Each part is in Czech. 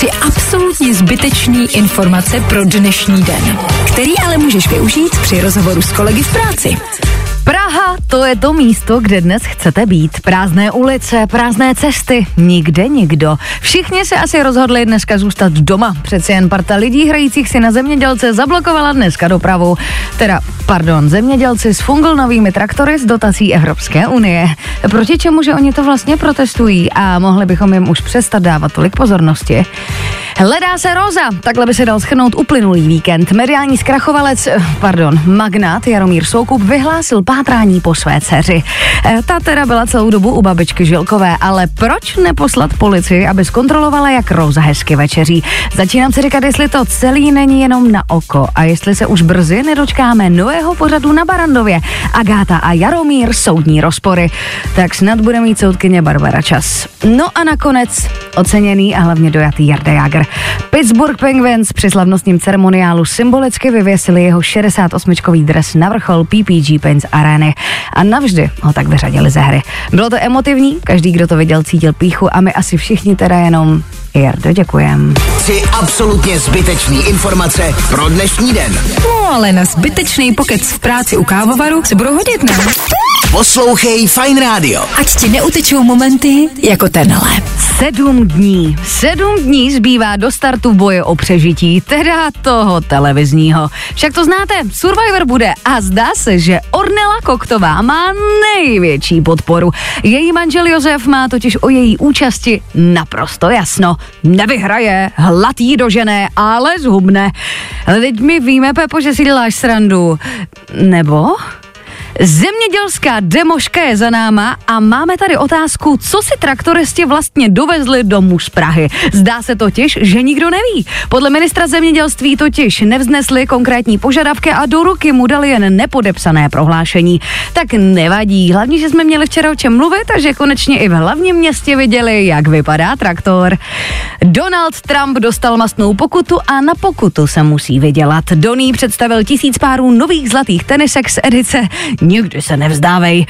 tři absolutně zbytečné informace pro dnešní den, který ale můžeš využít při rozhovoru s kolegy v práci. Praha, to je to místo, kde dnes chcete být. Prázdné ulice, prázdné cesty, nikde nikdo. Všichni se asi rozhodli dneska zůstat doma. Přeci jen parta lidí hrajících si na zemědělce zablokovala dneska dopravu. Zemědělci s funglnovými traktory z dotací Evropské unie. Proti čemu, že oni to vlastně protestují a mohli bychom jim už přestat dávat tolik pozornosti. Hledá se Rosa, takhle by se dal shrnout uplynulý víkend. Mediální zkrachovalec, magnát Jaromír Soukup vyhlásil pátrání po své dceři. Ta teda byla celou dobu u babičky Žilkové, ale proč neposlat policii, aby zkontrolovala, jak Rosa hezky večeří? Začínám si říkat, jestli to celý není jenom na oko a jestli se už brzy nedočkáme nového pořadu na Barandově. Agáta a Jaromír, soudní rozpory. Tak snad bude mít soudkyně Barbara čas. No a nakonec oceněný a hlavně dojatý Jarda Jágr. Pittsburgh Penguins při slavnostním ceremoniálu symbolicky vyvěsili jeho 68-čkový dres na vrchol PPG Paints Areny a navždy ho tak vyřadili ze hry. Bylo to emotivní, každý, kdo to viděl, cítil píchu a my asi všichni teda jenom Jardo, děkujem. Tři absolutně zbytečný informace pro dnešní den. No ale na zbytečný pokec v práci u kávovaru se budou hodit, ne? Poslouchej Fajn Rádio. Ať ti neutečou momenty jako tenhle. 7 dní zbývá do startu boje o přežití, teda toho televizního. Však to znáte, Survivor bude a zdá se, že Ornela Koktová má největší podporu. Její manžel Jozef má totiž o její účasti naprosto jasno. Nevyhraje, hlad jí dožené, ale zhubne. Teď my víme, Pepo, že si děláš srandu. Nebo? Zemědělská demoška je za náma a máme tady otázku, co si traktoristi vlastně dovezli domů z Prahy. Zdá se totiž, že nikdo neví. Podle ministra zemědělství totiž nevznesli konkrétní požadavky a do ruky mu dali jen nepodepsané prohlášení. Tak nevadí, hlavně, že jsme měli včera o čem mluvit a že konečně i v hlavním městě viděli, jak vypadá traktor. Donald Trump dostal mastnou pokutu a na pokutu se musí vydělat. Doný představil 1000 párů nových zlatých tenisek z edice Nikdy se nevzdávej.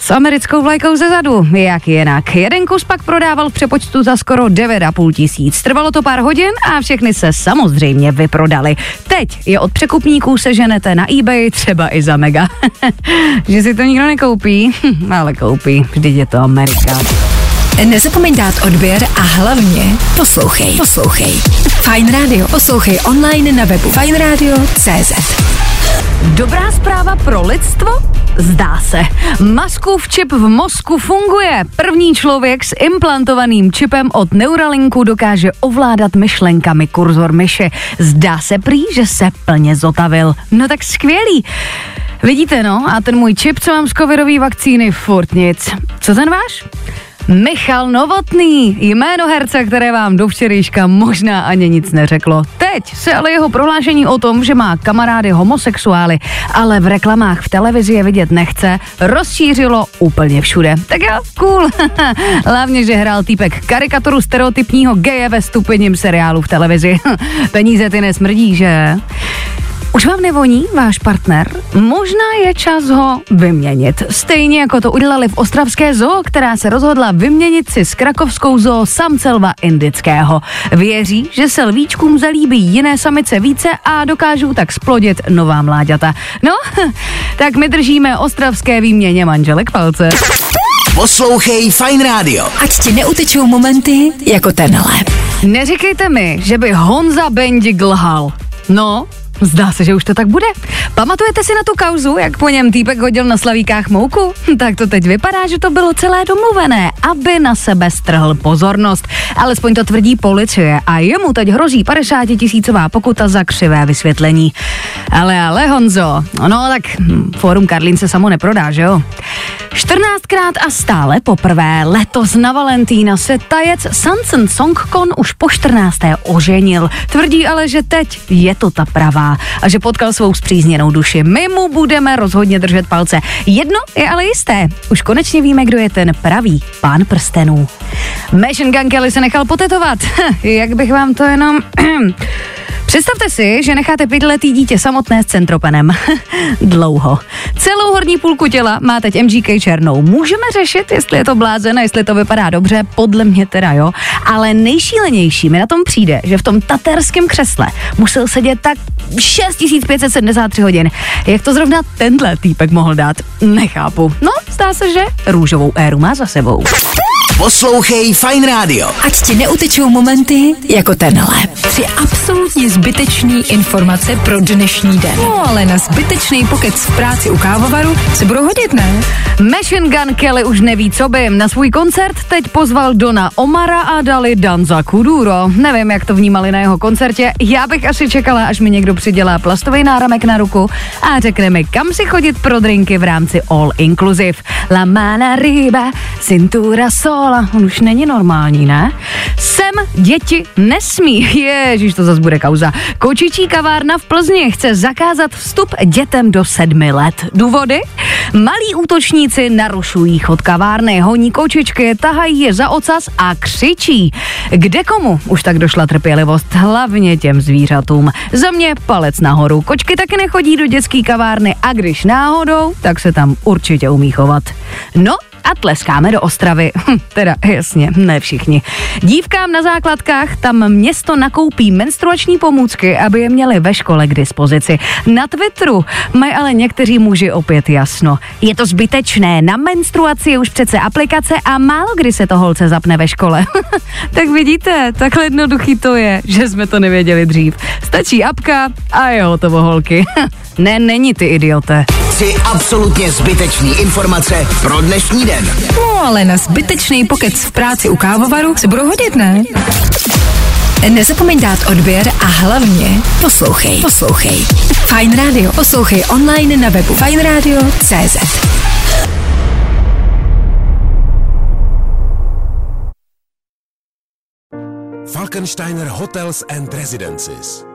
S americkou vlajkou zezadu, jak jinak. Jeden kus pak prodával v přepočtu za skoro 9,5 tisíc. Trvalo to pár hodin a všechny se samozřejmě vyprodaly. Teď je od překupníků seženete na eBay, třeba i za mega. Že si to nikdo nekoupí, ale koupí. Vždyť je to Amerika. Nezapomeň dát odběr a hlavně poslouchej. Fajn Rádio, poslouchej online na webu fajnradio.cz. Dobrá zpráva pro lidstvo? Zdá se. Muskův čip v mozku funguje. První člověk s implantovaným čipem od Neuralinku dokáže ovládat myšlenkami kurzor myši. Zdá se prý, že se plně zotavil. No tak skvělý. Vidíte no, a ten můj čip, co mám z covidový vakcíny, furt nic. Co ten váš? Michal Novotný, jméno herce, které vám do včerejška možná ani nic neřeklo. Teď se ale jeho prohlášení o tom, že má kamarády homosexuály, ale v reklamách v televizi je vidět nechce, rozšířilo úplně všude. Tak jo, cool. Hlavně, že hrál týpek karikaturu stereotypního geje ve stupidním seriálu v televizi. Peníze ty nesmrdí, že? Už vám nevoní váš partner? Možná je čas ho vyměnit. Stejně jako to udělali v Ostravské zoo, která se rozhodla vyměnit si s krakovskou zoo samce lva indického. Věří, že se lvíčkům zalíbí jiné samice více a dokážou tak splodit nová mláďata. No, tak my držíme ostravské výměně manželek palce. Poslouchej Fajn Rádio. Ať ti neutečou momenty jako tenhle. Neříkejte mi, že by Honza Bendik lhal. No, zdá se, že už to tak bude. Pamatujete si na tu kauzu, jak po něm týpek hodil na slavíkách mouku? Tak to teď vypadá, že to bylo celé domluvené, aby na sebe strhl pozornost. Alespoň to tvrdí policie a jemu teď hrozí 50 000 pokuta za křivé vysvětlení. Ale Honzo, no tak fórum Karlín se samo neprodá, že jo? 14krát a stále poprvé letos na Valentína se tajec Sansen Songkon už po 14. oženil. Tvrdí ale, že teď je to ta pravá a že potkal svou spřízněnou duši. My mu budeme rozhodně držet palce. Jedno je ale jisté. Už konečně víme, kdo je ten pravý pán prstenů. Machine Gun Kelly se nechal potetovat. Jak bych vám to jenom... Představte si, že necháte pětiletý dítě samotné s centropenem. Dlouho. Celou horní půlku těla má teď MGK černou. Můžeme řešit, jestli je to blázen a jestli to vypadá dobře, podle mě teda jo. Ale nejšílenější mi na tom přijde, že v tom taterském křesle musel sedět tak 6573 hodin. Jak to zrovna tenhle týpek mohl dát? Nechápu. No, zdá se, že růžovou éru má za sebou. Poslouchej Fajn Rádio. Ať ti neutečou momenty jako tenhle. Tři absolutně zbytečný informace pro dnešní den. No ale na zbytečný pokec v práci u kávovaru se budou hodit, ne? Machine Gun Kelly už neví, co by. Na svůj koncert teď pozval Dona Omara a dali Danza Kuduro. Nevím, jak to vnímali na jeho koncertě. Já bych asi čekala, až mi někdo přidělá plastový náramek na ruku a řekne mi, kam si chodit pro drinky v rámci All Inclusive. La mana riba, cintura sol. On už není normální, ne? Sem děti nesmí. Ježíš, to zase bude kauza. Kočičí kavárna v Plzni chce zakázat vstup dětem do 7 let. Důvody? Malí útočníci narušují chod kavárny, honí kočičky, tahají je za ocas a křičí. Kde komu už tak došla trpělivost, hlavně těm zvířatům. Za mě palec nahoru. Kočky taky nechodí do dětský kavárny a když náhodou, tak se tam určitě umí chovat. No, a tleskáme do Ostravy. Teda jasně, ne všichni. Dívkám na základkách tam město nakoupí menstruační pomůcky, aby je měli ve škole k dispozici. Na Twitteru mají ale někteří muži opět jasno. Je to zbytečné, na menstruaci je už přece aplikace a málo kdy se to holce zapne ve škole. Tak vidíte, takhle jednoduchý to je, že jsme to nevěděli dřív. Stačí apka a je hotovo, holky. Ne, není, ty idiote. Tři absolutně zbytečný informace pro dnešní den. No, ale na zbytečný pokec v práci u kávovaru se budou hodit, ne? Nezapomeň dát odběr a hlavně poslouchej. Fajn Radio. Poslouchej online na webu fajnradio.cz. Falkensteiner Hotels and Residences.